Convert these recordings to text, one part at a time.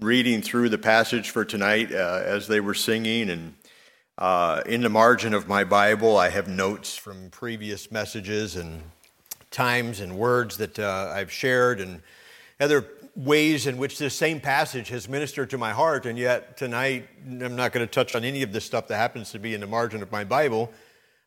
reading through the passage for tonight as they were singing, and in the margin of my Bible, I have notes from previous messages and times and words that I've shared and other ways in which this same passage has ministered to my heart, and yet tonight I'm not going to touch on any of this stuff that happens to be in the margin of my Bible.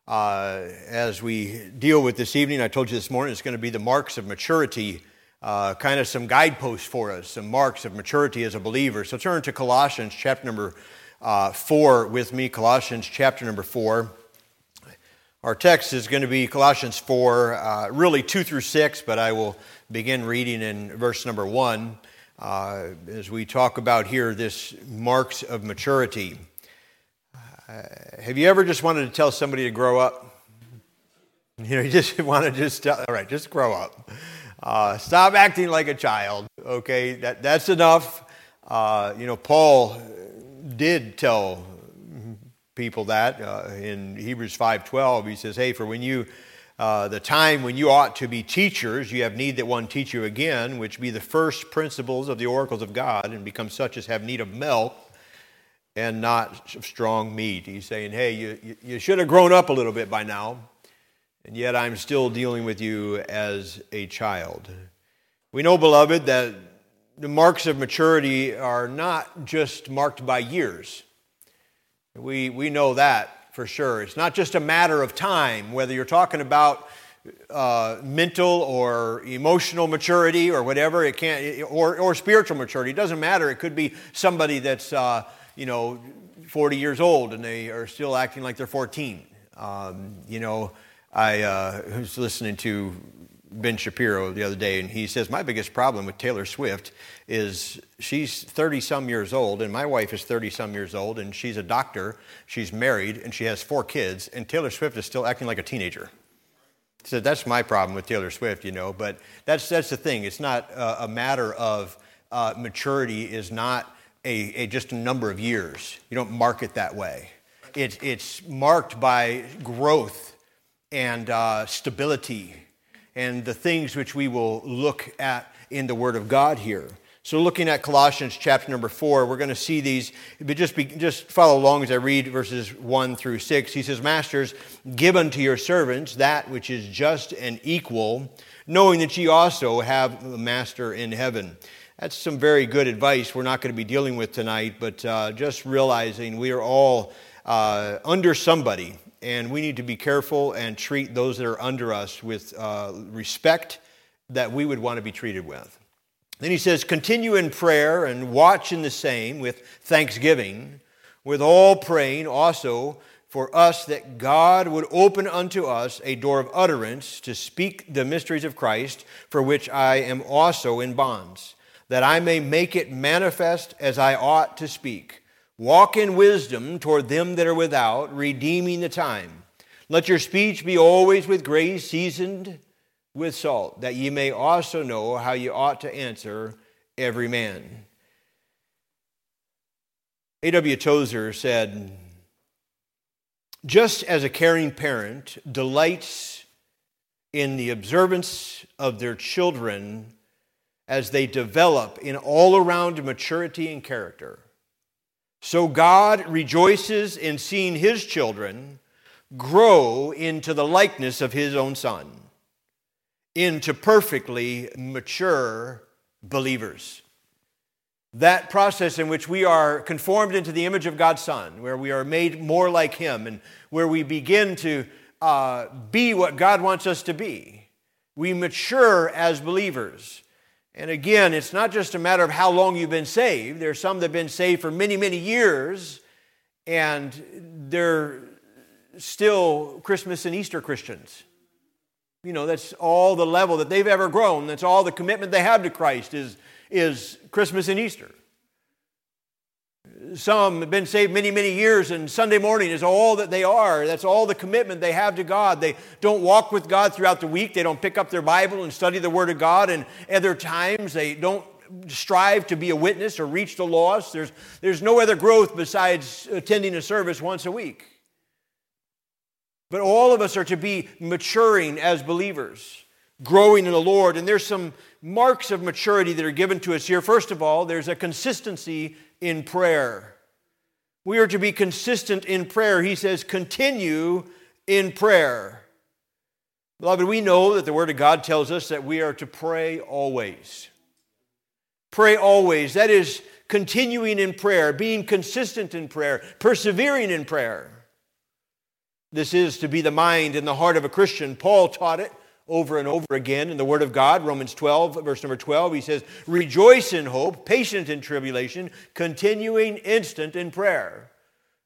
As we deal with this evening, I told you this morning, it's going to be the marks of maturity, kind of some guideposts for us, some marks of maturity as a believer. So turn to Colossians chapter number 4 with me, Colossians chapter number 4. Our text is going to be Colossians 4, really 2 through 6, but I will begin reading in verse number 1 as we talk about here this marks of maturity. Have you ever just wanted to tell somebody to grow up? You know, you just want to just grow up. Stop acting like a child, okay? That's enough. You know, Paul did tell people that in Hebrews 5:12, he says, hey, for when you, the time when you ought to be teachers, you have need that one teach you again, which be the first principles of the oracles of God, and become such as have need of milk and not of strong meat. He's saying, hey, you should have grown up a little bit by now, and yet I'm still dealing with you as a child. We know, beloved, that the marks of maturity are not just marked by years. We know that for sure. It's not just a matter of time, whether you're talking about mental or emotional maturity or whatever, it can't, or spiritual maturity. It doesn't matter. It could be somebody that's 40 years old and they are still acting like they're 14. I was listening to Ben Shapiro the other day, and he says, my biggest problem with Taylor Swift is she's 30-some years old, and my wife is 30-some years old, and she's a doctor, she's married, and she has 4 kids, and Taylor Swift is still acting like a teenager. He said, that's my problem with Taylor Swift, but that's the thing. It's not a matter of maturity is not just a number of years. You don't mark it that way. It's marked by growth and stability, and the things which we will look at in the Word of God here. So looking at Colossians chapter number 4, we're going to see these, but just follow along as I read verses 1 through 6. He says, Masters, give unto your servants that which is just and equal, knowing that ye also have a master in heaven. That's some very good advice we're not going to be dealing with tonight, but just realizing we are all under somebody. And we need to be careful and treat those that are under us with respect that we would want to be treated with. Then he says, continue in prayer and watch in the same with thanksgiving, with all praying also for us that God would open unto us a door of utterance to speak the mysteries of Christ, for which I am also in bonds, that I may make it manifest as I ought to speak. Walk in wisdom toward them that are without, redeeming the time. Let your speech be always with grace, seasoned with salt, that ye may also know how ye ought to answer every man. A.W. Tozer said, just as a caring parent delights in the observance of their children as they develop in all-around maturity and character, so God rejoices in seeing his children grow into the likeness of his own Son, into perfectly mature believers. That process in which we are conformed into the image of God's Son, where we are made more like him, and where we begin to be what God wants us to be. We mature as believers. And again, it's not just a matter of how long you've been saved. There's some that have been saved for many, many years, and they're still Christmas and Easter Christians. That's all the level that they've ever grown. That's all the commitment they have to Christ is Christmas and Easter. Some have been saved many, many years, and Sunday morning is all that they are. That's all the commitment they have to God. They don't walk with God throughout the week. They don't pick up their Bible and study the Word of God. And other times, they don't strive to be a witness or reach the lost. There's no other growth besides attending a service once a week. But all of us are to be maturing as believers. growing in the Lord. And there's some marks of maturity that are given to us here. First of all, there's a consistency in prayer. We are to be consistent in prayer. He says, continue in prayer. Beloved, we know that the Word of God tells us that we are to pray always. Pray always. That is continuing in prayer, being consistent in prayer, persevering in prayer. This is to be the mind and the heart of a Christian. Paul taught it over and over again in the Word of God, Romans 12, verse number 12. He says, rejoice in hope, patient in tribulation, continuing instant in prayer.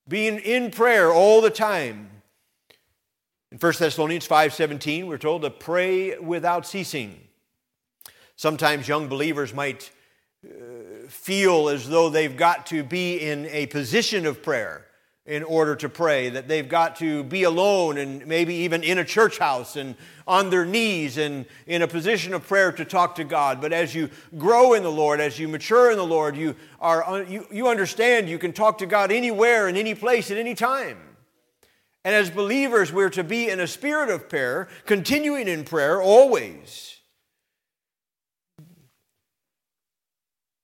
Being in prayer all the time. In 1 Thessalonians 5:17, we're told to pray without ceasing. Sometimes young believers might feel as though they've got to be in a position of prayer in order to pray, that they've got to be alone and maybe even in a church house and on their knees and in a position of prayer to talk to God. But as you grow in the Lord, as you mature in the Lord, you understand you can talk to God anywhere, in any place, at any time. And as believers, we're to be in a spirit of prayer, continuing in prayer always.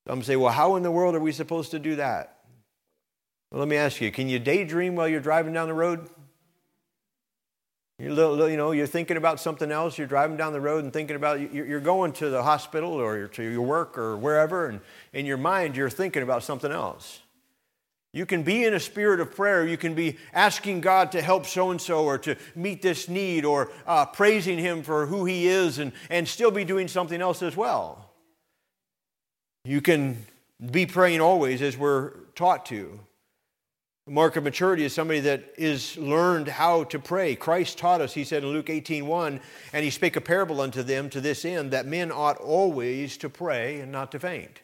Some say, well, how in the world are we supposed to do that? Well, let me ask you, can you daydream while you're driving down the road? You're thinking about something else. You're driving down the road and thinking about, you're going to the hospital or to your work or wherever, and in your mind, you're thinking about something else. You can be in a spirit of prayer. You can be asking God to help so-and-so or to meet this need or praising Him for who He is and still be doing something else as well. You can be praying always as we're taught to. The mark of maturity is somebody that is learned how to pray. Christ taught us, He said in Luke 18:1, and He spake a parable unto them to this end, that men ought always to pray and not to faint.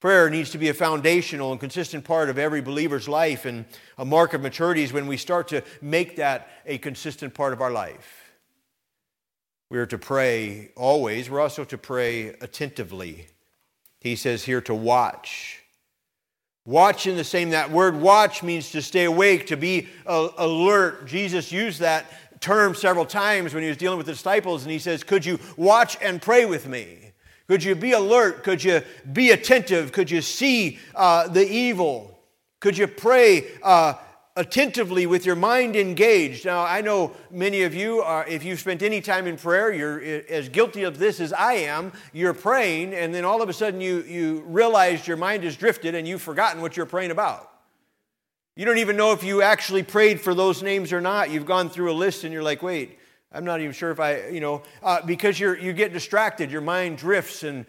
Prayer needs to be a foundational and consistent part of every believer's life, and a mark of maturity is when we start to make that a consistent part of our life. We are to pray always. We're also to pray attentively. He says here to watch. Watch in the same, that word watch means to stay awake, to be alert. Jesus used that term several times when He was dealing with the disciples, and He says, could you watch and pray with me? Could you be alert? Could you be attentive? Could you see the evil? Could you pray attentively with your mind engaged? Now, I know many of you, if you've spent any time in prayer, you're as guilty of this as I am. You're praying, and then all of a sudden you realize your mind has drifted and you've forgotten what you're praying about. You don't even know if you actually prayed for those names or not. You've gone through a list and you're like, wait, I'm not even sure if because you get distracted. Your mind drifts and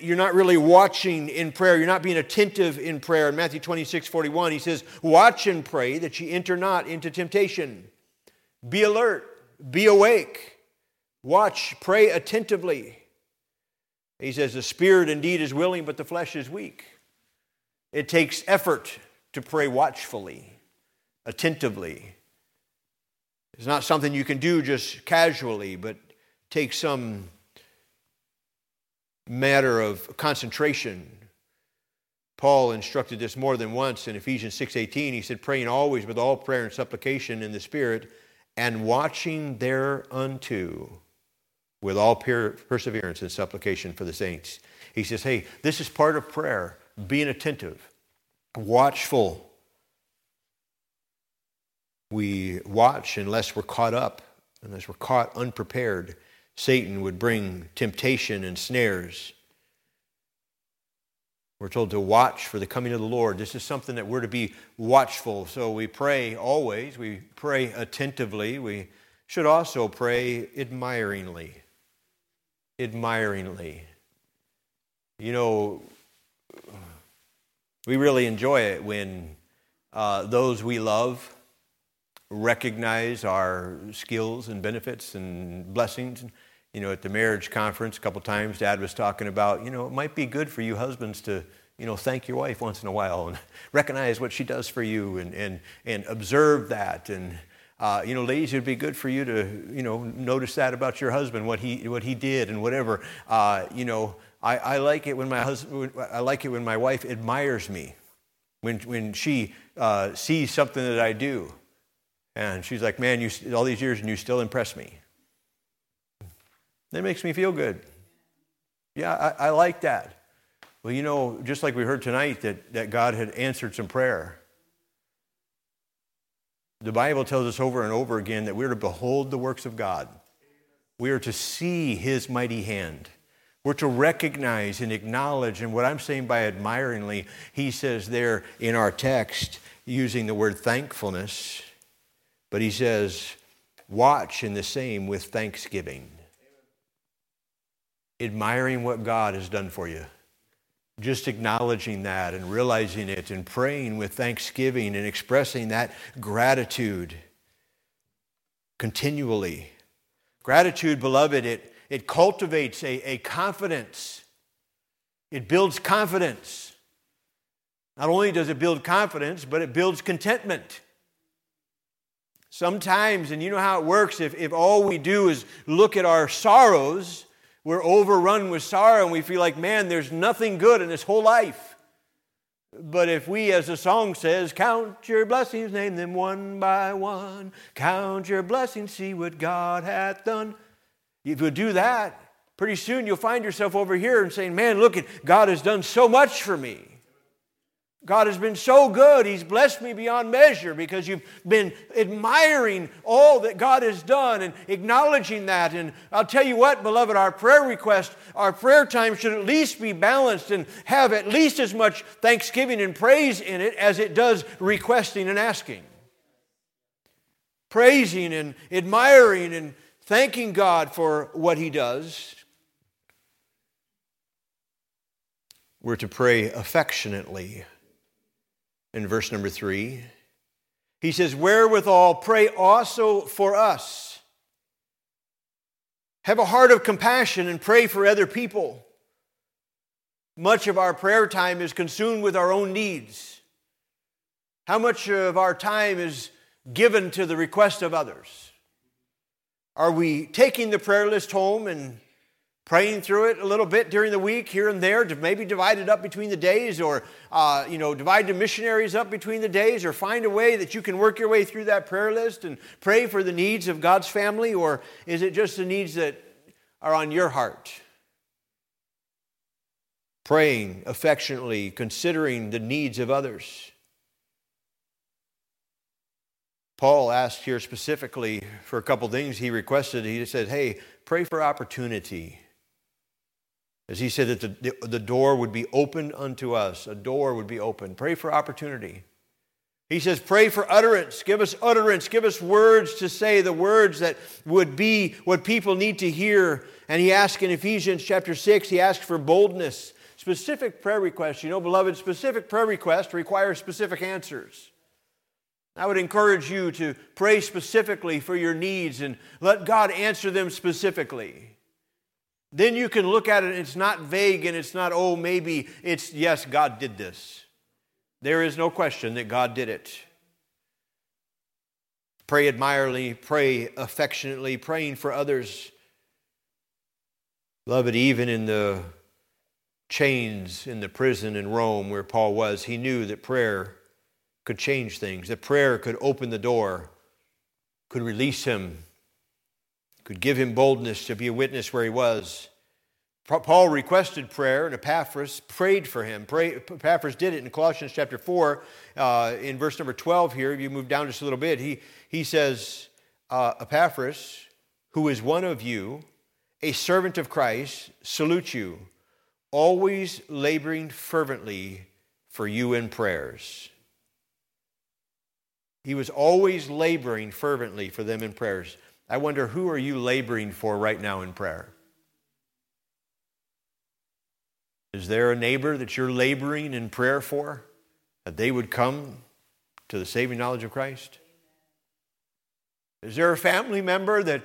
you're not really watching in prayer. You're not being attentive in prayer. In Matthew 26:41, He says, watch and pray that ye enter not into temptation. Be alert. Be awake. Watch. Pray attentively. He says, the spirit indeed is willing, but the flesh is weak. It takes effort to pray watchfully, attentively. It's not something you can do just casually, but take some matter of concentration. Paul instructed this more than once in Ephesians 6:18. He said, praying always with all prayer and supplication in the Spirit, and watching thereunto with all perseverance and supplication for the saints. He says, hey, this is part of prayer, being attentive, watchful. We watch unless we're caught up, unless we're caught unprepared. Satan would bring temptation and snares. We're told to watch for the coming of the Lord. This is something that we're to be watchful. So we pray always. We pray attentively. We should also pray admiringly. Admiringly. You know, we really enjoy it when those we love recognize our skills and benefits and blessings. You know, at the marriage conference a couple times, Dad was talking about, it might be good for you husbands to, thank your wife once in a while and recognize what she does for you and observe that. And, ladies, it'd be good for you to, notice that about your husband, what he did and whatever. I like it when my wife admires me, when she sees something that I do. And she's like, man, all these years and you still impress me. That makes me feel good. Yeah, I like that. Well, you know, just like we heard tonight that God had answered some prayer. The Bible tells us over and over again that we're to behold the works of God. We are to see his mighty hand. We're to recognize and acknowledge, and what I'm saying by admiringly, he says there in our text, using the word thankfulness, but he says, watch in the same with thanksgiving. Admiring what God has done for you. Just acknowledging that and realizing it and praying with thanksgiving and expressing that gratitude continually. Gratitude, beloved, it cultivates a confidence. It builds confidence. Not only does it build confidence, but it builds contentment. Sometimes, and you know how it works, if all we do is look at our sorrows, we're overrun with sorrow and we feel like, man, there's nothing good in this whole life. But if we, as the song says, count your blessings, name them one by one. Count your blessings, see what God hath done. If you do that, pretty soon you'll find yourself over here and saying, man, look, God has done so much for me. God has been so good. He's blessed me beyond measure, because you've been admiring all that God has done and acknowledging that. And I'll tell you what, beloved, our prayer request, our prayer time should at least be balanced and have at least as much thanksgiving and praise in it as it does requesting and asking. Praising and admiring and thanking God for what he does. We're to pray affectionately. In verse number 3, he says, wherewithal pray also for us. Have a heart of compassion and pray for other people. Much of our prayer time is consumed with our own needs. How much of our time is given to the request of others? Are we taking the prayer list home and praying through it a little bit during the week, here and there, to maybe divide it up between the days, or divide the missionaries up between the days, or find a way that you can work your way through that prayer list and pray for the needs of God's family? Or is it just the needs that are on your heart? Praying affectionately, considering the needs of others. Paul asked here specifically for a couple things he requested. He said, hey, pray for opportunity. As he said that the door would be opened unto us. A door would be opened. Pray for opportunity. He says, pray for utterance. Give us utterance. Give us words to say, the words that would be what people need to hear. And he asked in Ephesians chapter 6, he asked for boldness. Specific prayer requests. You know, beloved, specific prayer requests require specific answers. I would encourage you to pray specifically for your needs and let God answer them specifically. Then you can look at it, and it's not vague, and it's not, oh, maybe. It's, yes, God did this. There is no question that God did it. Pray admiringly, pray affectionately, praying for others. Beloved, even in the chains in the prison in Rome where Paul was, he knew that prayer could change things, that prayer could open the door, could release him, could give him boldness to be a witness where he was. Paul requested prayer, and Epaphras prayed for him. Epaphras did it in Colossians chapter 4, in verse number 12 here. If you move down just a little bit, he says, Epaphras, who is one of you, a servant of Christ, salute you, always laboring fervently for you in prayers. He was always laboring fervently for them in prayers. I wonder, who are you laboring for right now in prayer? Is there a neighbor that you're laboring in prayer for, that they would come to the saving knowledge of Christ? Is there a family member that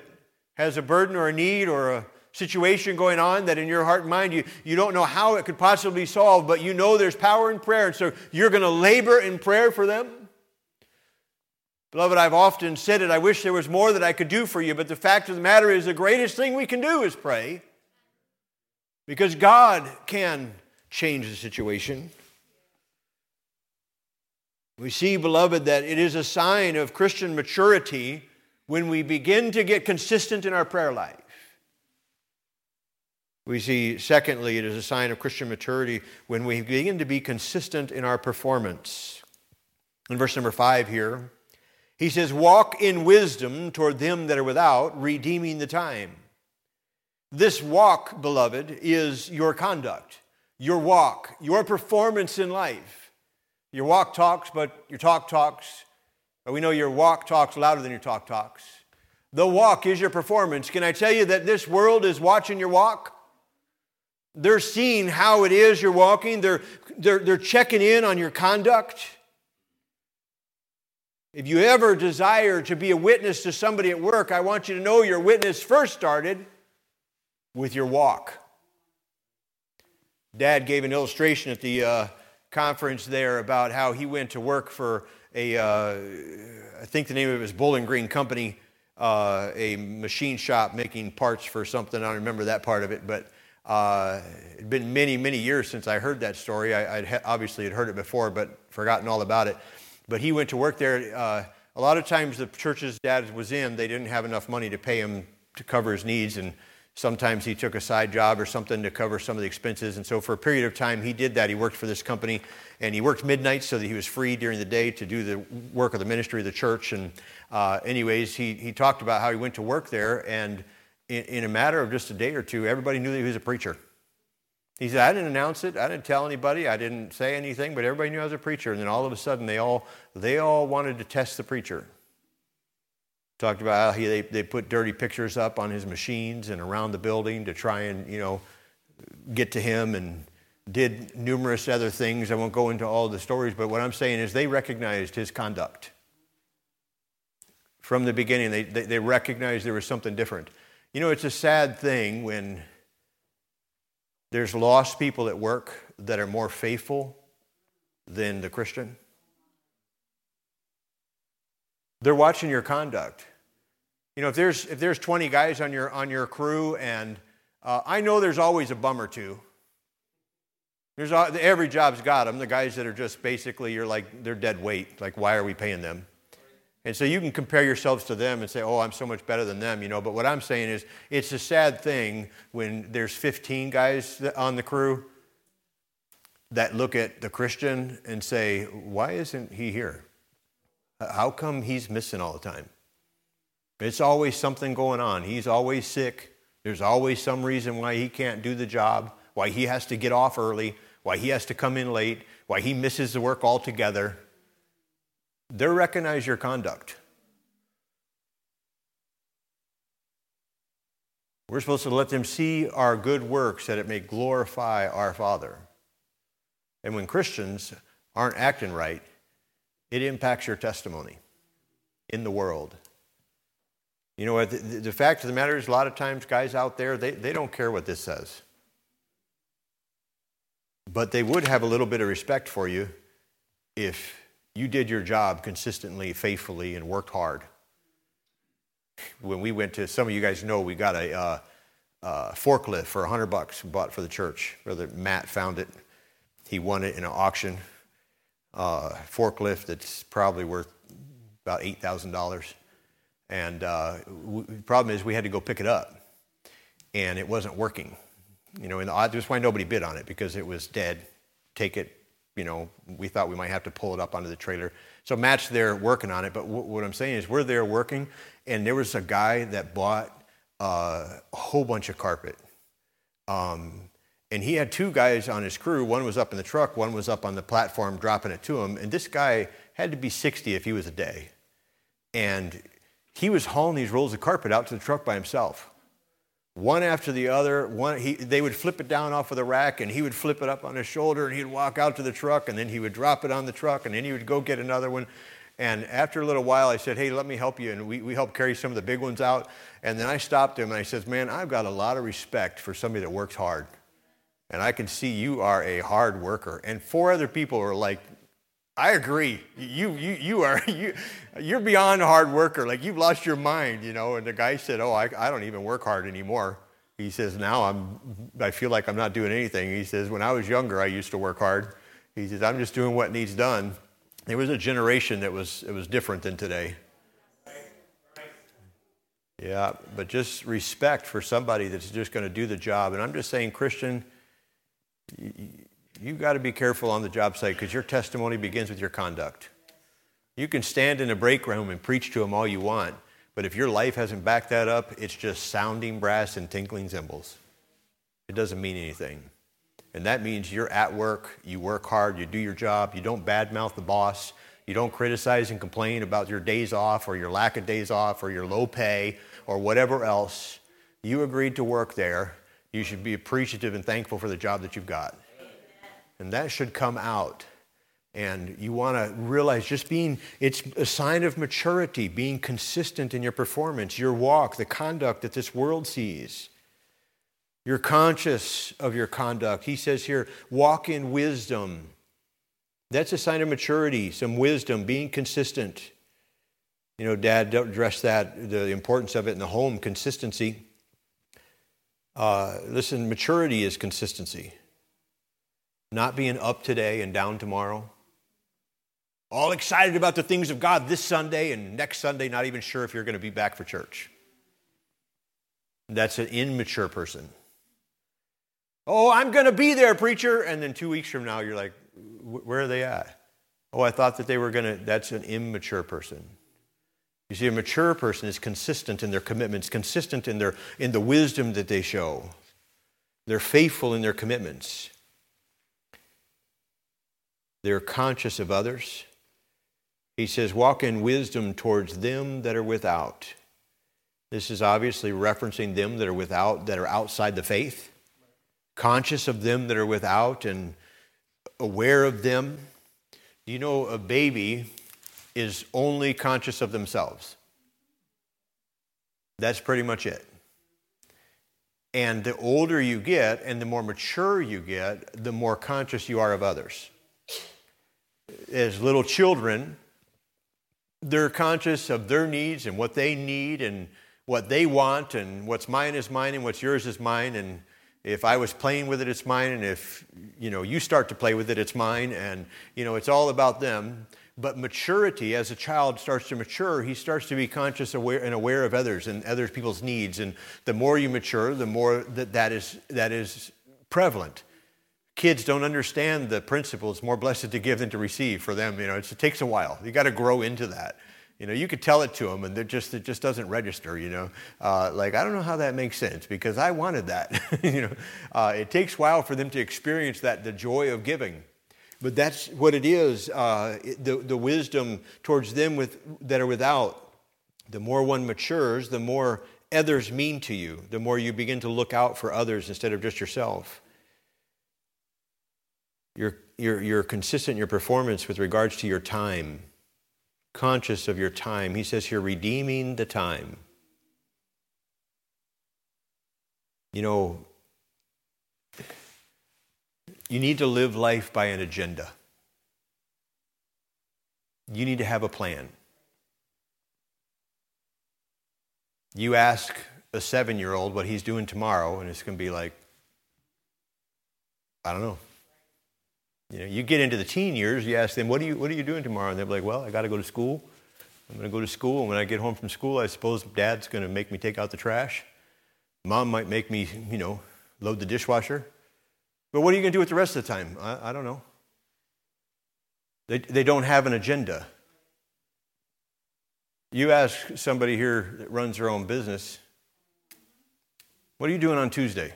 has a burden or a need or a situation going on that in your heart and mind you don't know how it could possibly solve, but you know there's power in prayer, and so you're going to labor in prayer for them? Beloved, I've often said it, I wish there was more that I could do for you, but the fact of the matter is the greatest thing we can do is pray, because God can change the situation. We see, beloved, that it is a sign of Christian maturity when we begin to get consistent in our prayer life. We see, secondly, it is a sign of Christian maturity when we begin to be consistent in our performance. In verse number 5 here, he says, walk in wisdom toward them that are without, redeeming the time. This walk, beloved, is your conduct, your walk, your performance in life. Your walk talks, but your talk talks. But we know your walk talks louder than your talk talks. The walk is your performance. Can I tell you that this world is watching your walk? They're seeing how it is you're walking. They're checking in on your conduct. If you ever desire to be a witness to somebody at work, I want you to know your witness first started with your walk. Dad gave an illustration at the conference there about how he went to work for I think the name of it was Bowling Green Company, a machine shop making parts for something. I don't remember that part of it, but it had been many, many years since I heard that story. I'd obviously had heard it before, but forgotten all about it. But he went to work there. A lot of times the churches Dad was in, they didn't have enough money to pay him to cover his needs, and sometimes he took a side job or something to cover some of the expenses. And so for a period of time, he did that. He worked for this company, and he worked midnight so that he was free during the day to do the work of the ministry of the church. And anyways, he talked about how he went to work there, and in a matter of just a day or two, everybody knew that he was a preacher. He said, I didn't announce it. I didn't tell anybody. I didn't say anything, but everybody knew I was a preacher. And then all of a sudden, they all wanted to test the preacher. Talked about how they put dirty pictures up on his machines and around the building to try and, get to him, and did numerous other things. I won't go into all the stories, but what I'm saying is they recognized his conduct. From the beginning, they recognized there was something different. It's a sad thing when there's lost people at work that are more faithful than the Christian. They're watching your conduct. If there's 20 guys on your crew, and I know there's always a bum or two. There's every job's got them. The guys that are just basically they're dead weight. Like, why are we paying them? And so you can compare yourselves to them and say, oh, I'm so much better than them. But what I'm saying is, it's a sad thing when there's 15 guys on the crew that look at the Christian and say, why isn't he here? How come he's missing all the time? It's always something going on. He's always sick. There's always some reason why he can't do the job, why he has to get off early, why he has to come in late, why he misses the work altogether. They recognize your conduct. We're supposed to let them see our good works that it may glorify our Father. And when Christians aren't acting right, it impacts your testimony in the world. The fact of the matter is, a lot of times guys out there, they don't care what this says. But they would have a little bit of respect for you if you did your job consistently, faithfully, and worked hard. When we went to, some of you guys know, we got a forklift for $100 bought for the church. Brother Matt found it. He won it in an auction. Forklift that's probably worth about $8,000. And the problem is we had to go pick it up, and it wasn't working. And that's why nobody bid on it, because it was dead. Take it, we thought we might have to pull it up onto the trailer. So Matt's there working on it, but what I'm saying is we're there working, and there was a guy that bought a whole bunch of carpet. And he had two guys on his crew. One was up in the truck, one was up on the platform dropping it to him. And this guy had to be 60 if he was a day. And he was hauling these rolls of carpet out to the truck by himself. One after the other. They would flip it down off of the rack, and he would flip it up on his shoulder, and he'd walk out to the truck, and then he would drop it on the truck, and then he would go get another one. And after a little while, I said, hey, let me help you. And we helped carry some of the big ones out. And then I stopped him, and I said, man, I've got a lot of respect for somebody that works hard. And I can see you are a hard worker. And four other people were like, I agree. You're beyond a hard worker. Like, you've lost your mind, And the guy said, oh, I don't even work hard anymore. He says, now I feel like I'm not doing anything. He says, when I was younger, I used to work hard. He says, I'm just doing what needs done. There was a generation that was different than today. Yeah, but just respect for somebody that's just going to do the job. And I'm just saying, Christian, you've got to be careful on the job site because your testimony begins with your conduct. You can stand in a break room and preach to them all you want, but if your life hasn't backed that up, it's just sounding brass and tinkling cymbals. It doesn't mean anything. And that means you're at work, you work hard, you do your job, you don't badmouth the boss, you don't criticize and complain about your days off or your lack of days off or your low pay or whatever else. You agreed to work there. You should be appreciative and thankful for the job that you've got. And that should come out. And you want to realize just being, it's a sign of maturity, being consistent in your performance, your walk, the conduct that this world sees. You're conscious of your conduct. He says here, walk in wisdom. That's a sign of maturity, some wisdom, being consistent. You know, Dad addressed that, the importance of it in the home, consistency. Listen, maturity is consistency. Not being up today and down tomorrow. All excited about the things of God this Sunday and next Sunday, not even sure if you're going to be back for church. That's an immature person. Oh, I'm going to be there, preacher. And then 2 weeks from now, you're like, where are they at? Oh, I thought that they were going to. That's an immature person. You see, a mature person is consistent in their commitments, consistent in the wisdom that they show. They're faithful in their commitments. They're conscious of others. He says, walk in wisdom towards them that are without. This is obviously referencing them that are without, that are outside the faith. Conscious of them that are without and aware of them. Do you know a baby is only conscious of themselves? That's pretty much it. And the older you get and the more mature you get, the more conscious you are of others. As little children, they're conscious of their needs and what they need and what they want and what's mine is mine and what's yours is mine and if I was playing with it, it's mine, and if, you start to play with it, it's mine, and, it's all about them. But maturity, as a child starts to mature, he starts to be conscious and aware of others and other people's needs, and the more you mature, the more that is prevalent. Kids don't understand the principle, it's more blessed to give than to receive for them. It takes a while. You got to grow into that. You could tell it to them, and it just doesn't register, I don't know how that makes sense because I wanted that. It takes a while for them to experience that, the joy of giving. But that's what it is, the wisdom towards them that are without. The more one matures, the more others mean to you, the more you begin to look out for others instead of just yourself. You're consistent in your performance with regards to your time. Conscious of your time. He says here, redeeming the time. You need to live life by an agenda. You need to have a plan. You ask a 7-year-old what he's doing tomorrow, and it's going to be like, I don't know. You get into the teen years, you ask them, what are you doing tomorrow? And they'll be like, well, I got to go to school. I'm going to go to school. And when I get home from school, I suppose Dad's going to make me take out the trash. Mom might make me, load the dishwasher. But what are you going to do with the rest of the time? I don't know. They don't have an agenda. You ask somebody here that runs their own business, what are you doing on Tuesday?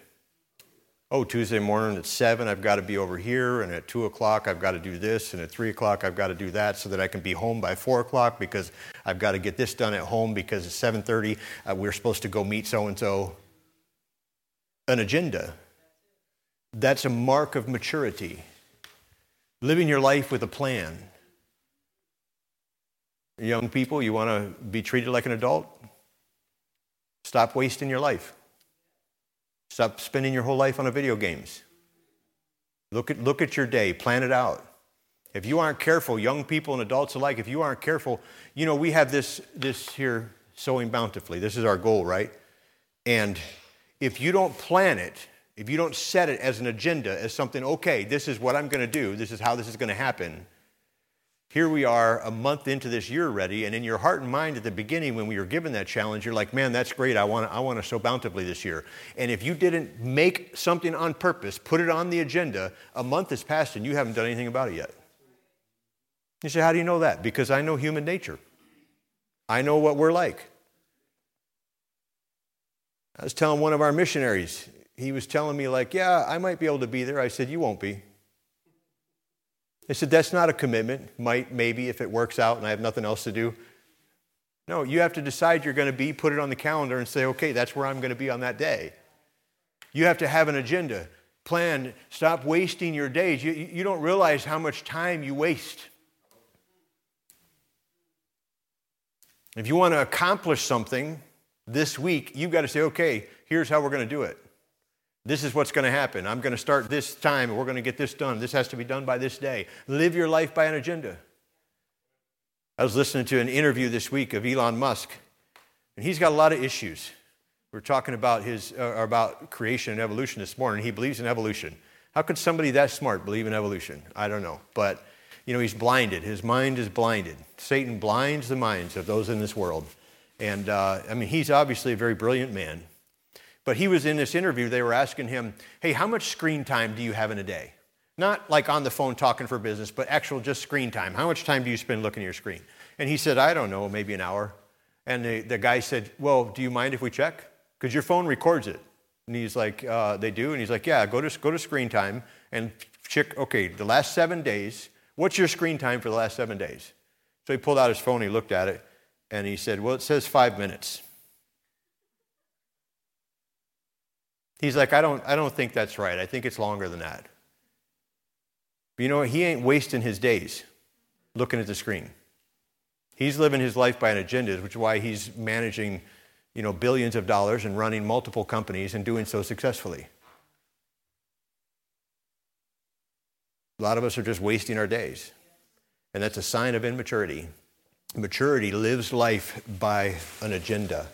Oh, Tuesday morning at 7, I've got to be over here, and at 2 o'clock, I've got to do this, and at 3 o'clock, I've got to do that so that I can be home by 4 o'clock because I've got to get this done at home because at 7:30, we're supposed to go meet so-and-so. An agenda. That's a mark of maturity. Living your life with a plan. Young people, you want to be treated like an adult? Stop wasting your life. Stop spending your whole life on video games. Look at your day. Plan it out. If you aren't careful, young people and adults alike, if you aren't careful, we have this here, sowing bountifully. This is our goal, right? And if you don't plan it, if you don't set it as an agenda, as something, okay, this is what I'm going to do, this is how this is going to happen, Here we are a month into this year already, and in your heart and mind at the beginning when we were given that challenge, you're like, man, that's great. I want to sow bountifully this year. And if you didn't make something on purpose, put it on the agenda, a month has passed and you haven't done anything about it yet. You say, how do you know that? Because I know human nature. I know what we're like. I was telling one of our missionaries, he was telling me like, yeah, I might be able to be there. I said, you won't be. I said, that's not a commitment. Might, maybe, if it works out and I have nothing else to do. No, you have to decide you're going to be, put it on the calendar and say, okay, that's where I'm going to be on that day. You have to have an agenda, plan, stop wasting your days. You don't realize how much time you waste. If you want to accomplish something this week, you've got to say, okay, here's how we're going to do it. This is what's going to happen. I'm going to start this time, and we're going to get this done. This has to be done by this day. Live your life by an agenda. I was listening to an interview this week of Elon Musk, and he's got a lot of issues. We're talking about about creation and evolution this morning. He believes in evolution. How could somebody that smart believe in evolution? I don't know. But, you know, he's blinded. His mind is blinded. Satan blinds the minds of those in this world. And, he's obviously a very brilliant man. But he was in this interview, they were asking him, hey, how much screen time do you have in a day? Not like on the phone talking for business, but actual just screen time. How much time do you spend looking at your screen? And he said, I don't know, maybe an hour. And the guy said, well, do you mind if we check? Because your phone records it. And he's like, they do? And he's like, yeah, go to screen time and check, okay, the last 7 days, what's your screen time for the last 7 days? So he pulled out his phone, he looked at it, and he said, well, it says 5 minutes. He's like, I don't think that's right. I think it's longer than that. But you know what? He ain't wasting his days looking at the screen. He's living his life by an agenda, which is why he's managing, you know, billions of dollars and running multiple companies and doing so successfully. A lot of us are just wasting our days. And that's a sign of immaturity. Maturity lives life by an agenda.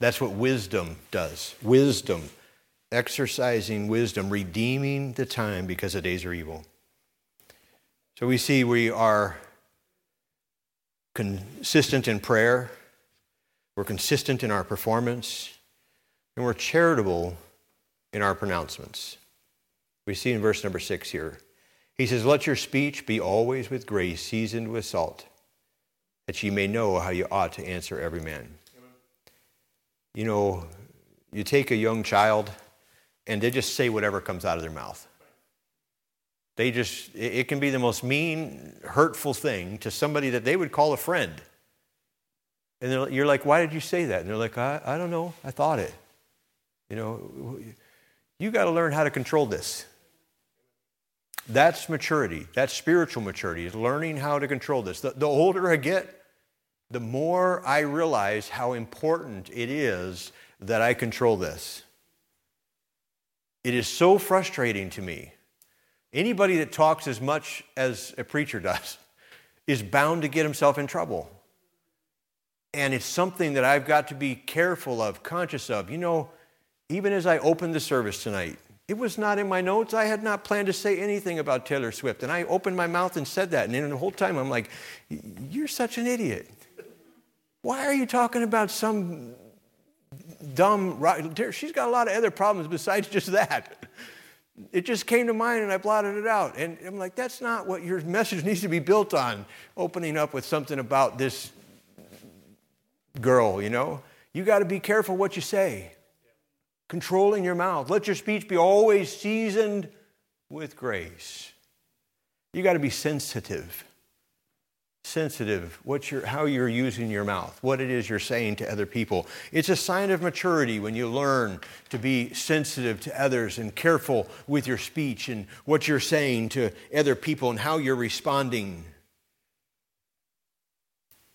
That's what wisdom does. Wisdom. Exercising wisdom, redeeming the time because the days are evil. So we see we are consistent in prayer, we're consistent in our performance, and we're charitable in our pronouncements. We see in verse number 6 here, he says, let your speech be always with grace, seasoned with salt, that ye may know how you ought to answer every man. You know, you take a young child, and they just say whatever comes out of their mouth. They just, it can be the most mean, hurtful thing to somebody that they would call a friend. And you're like, why did you say that? And they're like, I don't know, I thought it. You know, you got to learn how to control this. That's maturity. That's spiritual maturity, is learning how to control this. The older I get, the more I realize how important it is that I control this. It is so frustrating to me. Anybody that talks as much as a preacher does is bound to get himself in trouble. And it's something that I've got to be careful of, conscious of. You know, even as I opened the service tonight, it was not in my notes. I had not planned to say anything about Taylor Swift. And I opened my mouth and said that. And then the whole time I'm like, you're such an idiot. Why are you talking about some dumb... She's got a lot of other problems besides just that. It just came to mind and I blotted it out. And I'm like, that's not what your message needs to be built on, opening up with something about this girl, you know? You got to be careful what you say. Controlling your mouth. Let your speech be always seasoned with grace. You got to be sensitive. Sensitive, how you're using your mouth, what it is you're saying to other people. It's a sign of maturity when you learn to be sensitive to others and careful with your speech and what you're saying to other people and how you're responding.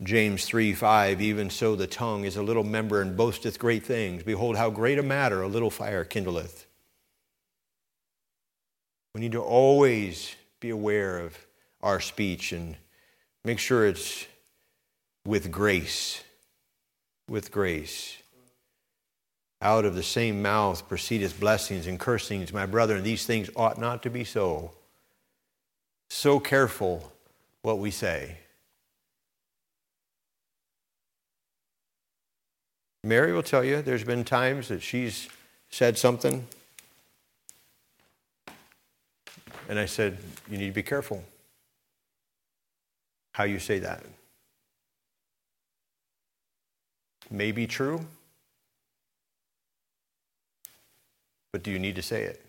James 3:5, even so the tongue is a little member and boasteth great things. Behold, how great a matter a little fire kindleth. We need to always be aware of our speech and make sure it's with grace, with grace. Out of the same mouth proceedeth blessings and cursings, my brethren, these things ought not to be so. So careful what we say. Mary will tell you there's been times that she's said something, and I said, you need to be careful how you say that. May be true, but do you need to say it?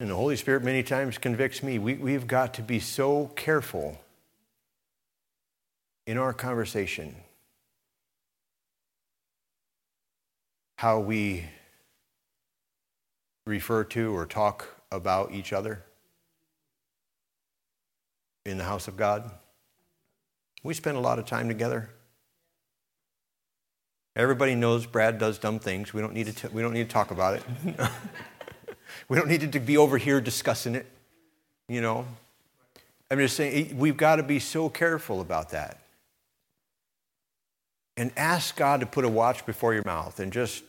And the Holy Spirit many times convicts me. We've got to be so careful in our conversation how we refer to or talk about each other in the house of God. We spend a lot of time together. Everybody knows Brad does dumb things. We don't need to talk about it. We don't need to be over here discussing it, you know. I'm just saying we've got to be so careful about that. And ask God to put a watch before your mouth and just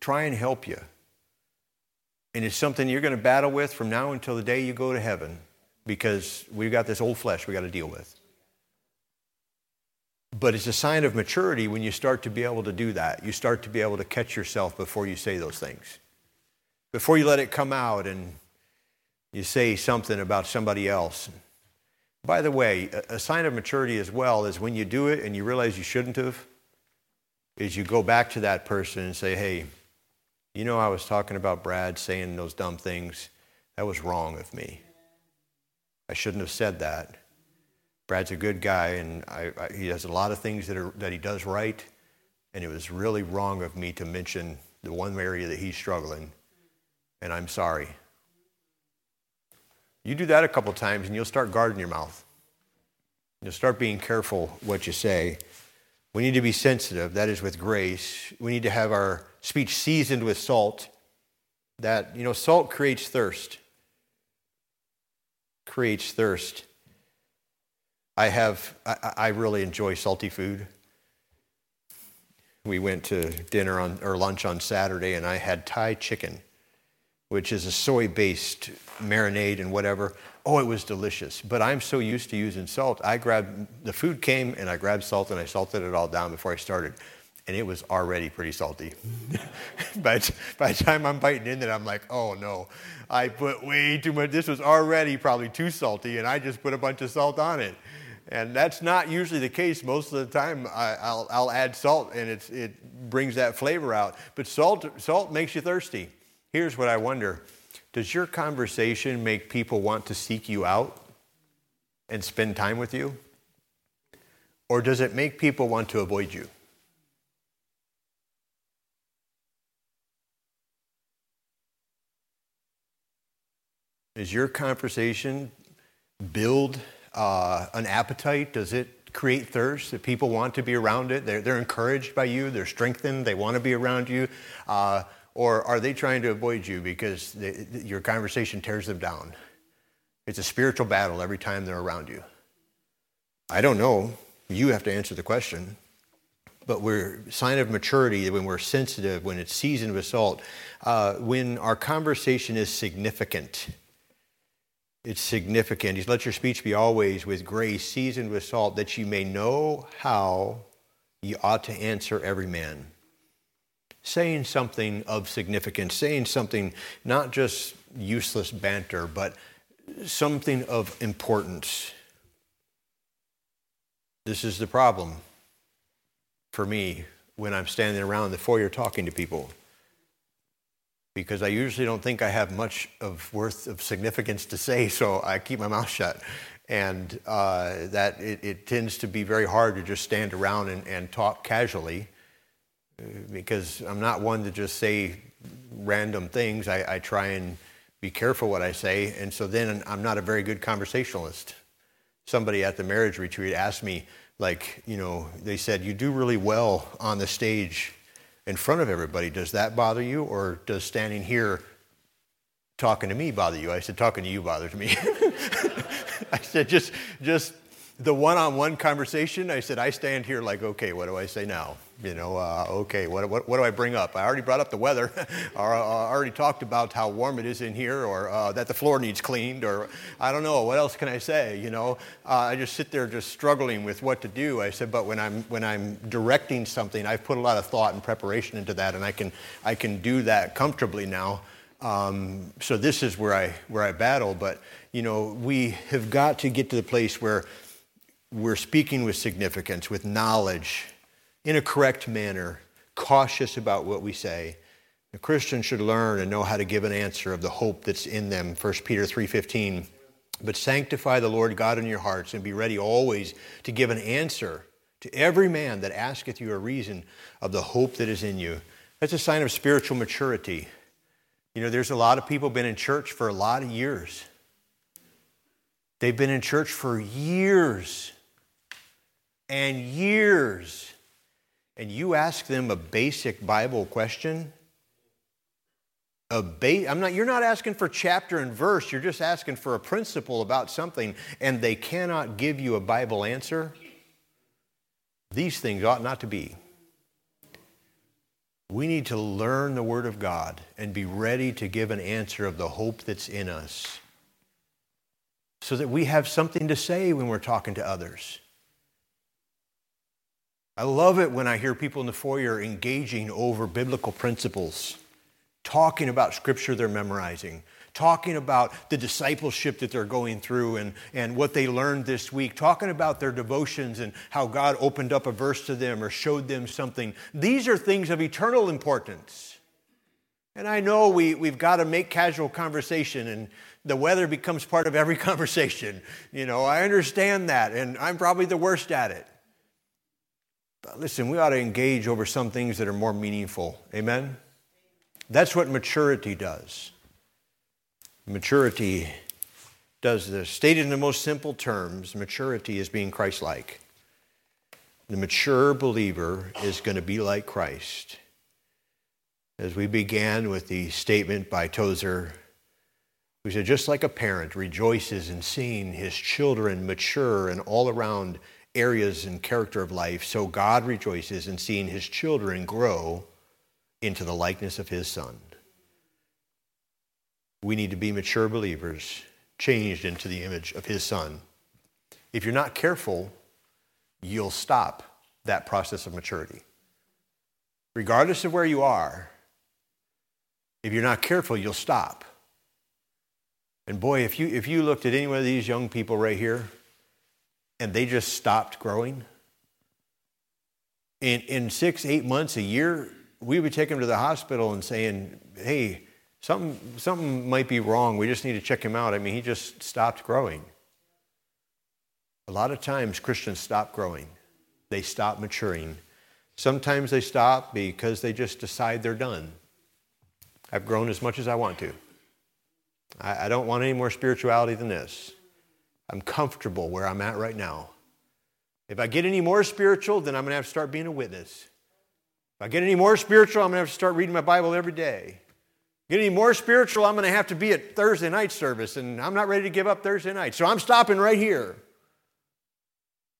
try and help you. And it's something you're going to battle with from now until the day you go to heaven, because we've got this old flesh we got to deal with. But it's a sign of maturity when you start to be able to do that. You start to be able to catch yourself before you say those things. Before you let it come out and you say something about somebody else. By the way, a sign of maturity as well is when you do it and you realize you shouldn't have, is you go back to that person and say, hey, you know, I was talking about Brad saying those dumb things. That was wrong of me. I shouldn't have said that. Brad's a good guy, and he does a lot of things that he does right, and it was really wrong of me to mention the one area that he's struggling, and I'm sorry. You do that a couple times, and you'll start guarding your mouth. You'll start being careful what you say. We need to be sensitive. That is with grace. We need to have our speech seasoned with salt. That, you know, salt creates thirst. Creates thirst. I really enjoy salty food. We went to dinner or lunch on Saturday, and I had Thai chicken, which is a soy-based marinade and whatever. Oh, it was delicious. But I'm so used to using salt. The food came, and I grabbed salt, and I salted it all down before I started. And it was already pretty salty. But by the time I'm biting into it, I'm like, oh no, I put way too much. This was already probably too salty, and I just put a bunch of salt on it. And that's not usually the case. Most of the time, I'll add salt, and it brings that flavor out. But salt makes you thirsty. Here's what I wonder. Does your conversation make people want to seek you out and spend time with you? Or does it make people want to avoid you? Does your conversation build an appetite? Does it create thirst that people want to be around it? They're encouraged by you. They're strengthened. They want to be around you. Or are they trying to avoid you because your conversation tears them down? It's a spiritual battle every time they're around you. I don't know. You have to answer the question. But we're a sign of maturity when we're sensitive, when it's seasoned with salt, when our conversation is significant. It's significant. Let your speech be always with grace, seasoned with salt, that you may know how you ought to answer every man. Saying something of significance, saying something not just useless banter, but something of importance. This is the problem for me when I'm standing around the foyer talking to people, because I usually don't think I have much of worth of significance to say, so I keep my mouth shut. And that it tends to be very hard to just stand around and talk casually, because I'm not one to just say random things. I try and be careful what I say, and so then I'm not a very good conversationalist. Somebody at the marriage retreat asked me, like, you know, they said, you do really well on the stage in front of everybody. Does that bother you, or does standing here talking to me bother you? I said, talking to you bothers me. I said, just The one-on-one conversation, I said, I stand here like, okay, what do I say now? You know, okay, what do I bring up? I already brought up the weather, or I already talked about how warm it is in here, or that the floor needs cleaned, or I don't know, what else can I say? You know, I just sit there just struggling with what to do. I said, but when I'm directing something, I've put a lot of thought and preparation into that, and I can do that comfortably now. So this is where I battle. But you know, we have got to get to the place where we're speaking with significance, with knowledge, in a correct manner, cautious about what we say. A Christian should learn and know how to give an answer of the hope that's in them. 1 Peter 3:15, but sanctify the Lord God in your hearts and be ready always to give an answer to every man that asketh you a reason of the hope that is in you. That's a sign of spiritual maturity. You know, there's a lot of people been in church for a lot of years. They've been in church for years and years, and you ask them a basic Bible question. You're not asking for chapter and verse. You're just asking for a principle about something, and they cannot give you a Bible answer. These things ought not to be. We need to learn the Word of God and be ready to give an answer of the hope that's in us, so that we have something to say when we're talking to others. I love it when I hear people in the foyer engaging over biblical principles, talking about scripture they're memorizing, talking about the discipleship that they're going through and what they learned this week, talking about their devotions and how God opened up a verse to them or showed them something. These are things of eternal importance. And I know we've got to make casual conversation, and the weather becomes part of every conversation. You know, I understand that, and I'm probably the worst at it. But listen, we ought to engage over some things that are more meaningful. Amen? That's what maturity does. Maturity does this. Stated in the most simple terms, maturity is being Christ-like. The mature believer is going to be like Christ. As we began with the statement by Tozer, who said, just like a parent rejoices in seeing his children mature in all around areas and character of life, so God rejoices in seeing his children grow into the likeness of his Son. We need to be mature believers, changed into the image of his Son. If you're not careful, you'll stop that process of maturity. Regardless of where you are, if you're not careful, you'll stop. And boy, if you looked at any one of these young people right here and they just stopped growing, in 6, 8 months, a year, we would take them to the hospital and saying, hey, Something might be wrong. We just need to check him out. I mean, he just stopped growing. A lot of times Christians stop growing. They stop maturing. Sometimes they stop because they just decide they're done. I've grown as much as I want to. I don't want any more spirituality than this. I'm comfortable where I'm at right now. If I get any more spiritual, then I'm going to have to start being a witness. If I get any more spiritual, I'm going to have to start reading my Bible every day. Get any more spiritual, I'm going to have to be at Thursday night service, and I'm not ready to give up Thursday night. So I'm stopping right here.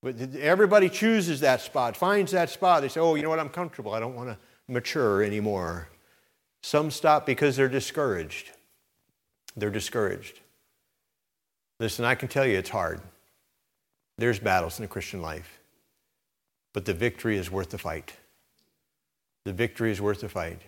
But everybody chooses that spot, finds that spot. They say, oh, you know what, I'm comfortable. I don't want to mature anymore. Some stop because they're discouraged. They're discouraged. Listen, I can tell you it's hard. There's battles in the Christian life. But the victory is worth the fight. The victory is worth the fight.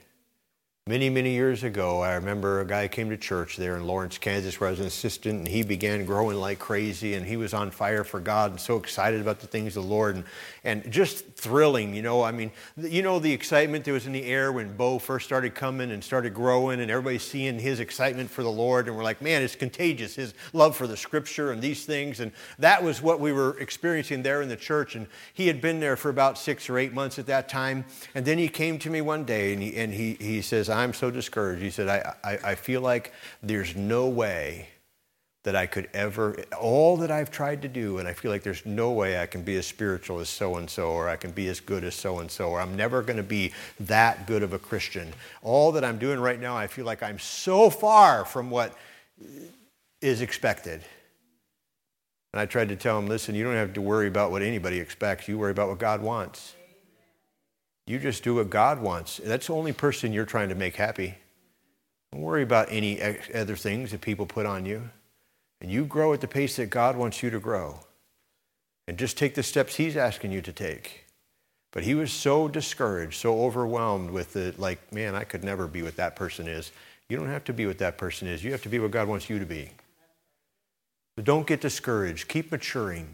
Many, many years ago, I remember a guy came to church there in Lawrence, Kansas, where I was an assistant, and he began growing like crazy, and he was on fire for God and so excited about the things of the Lord, and just thrilling, you know. I mean, you know the excitement that was in the air when Bo first started coming and started growing, and everybody seeing his excitement for the Lord, and we're like, man, it's contagious, his love for the Scripture and these things, and that was what we were experiencing there in the church, and he had been there for about 6 or 8 months at that time, and then he came to me one day, and he says, I'm so discouraged. He said, I feel like there's no way that I could ever, all that I've tried to do, and I feel like there's no way I can be as spiritual as so-and-so, or I can be as good as so-and-so, or I'm never going to be that good of a Christian. All that I'm doing right now, I feel like I'm so far from what is expected. And I tried to tell him, listen, you don't have to worry about what anybody expects. You worry about what God wants. You just do what God wants. That's the only person you're trying to make happy. Don't worry about any other things that people put on you. And you grow at the pace that God wants you to grow. And just take the steps he's asking you to take. But he was so discouraged, so overwhelmed with the, like, man, I could never be what that person is. You don't have to be what that person is. You have to be what God wants you to be. So don't get discouraged. Keep maturing.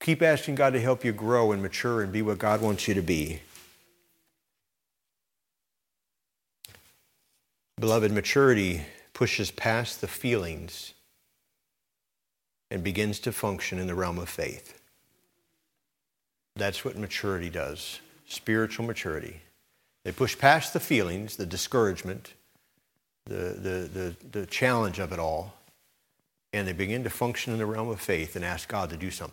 Keep asking God to help you grow and mature and be what God wants you to be. Beloved, maturity pushes past the feelings and begins to function in the realm of faith. That's what maturity does, spiritual maturity. They push past the feelings, the discouragement, the challenge of it all, and they begin to function in the realm of faith and ask God to do something.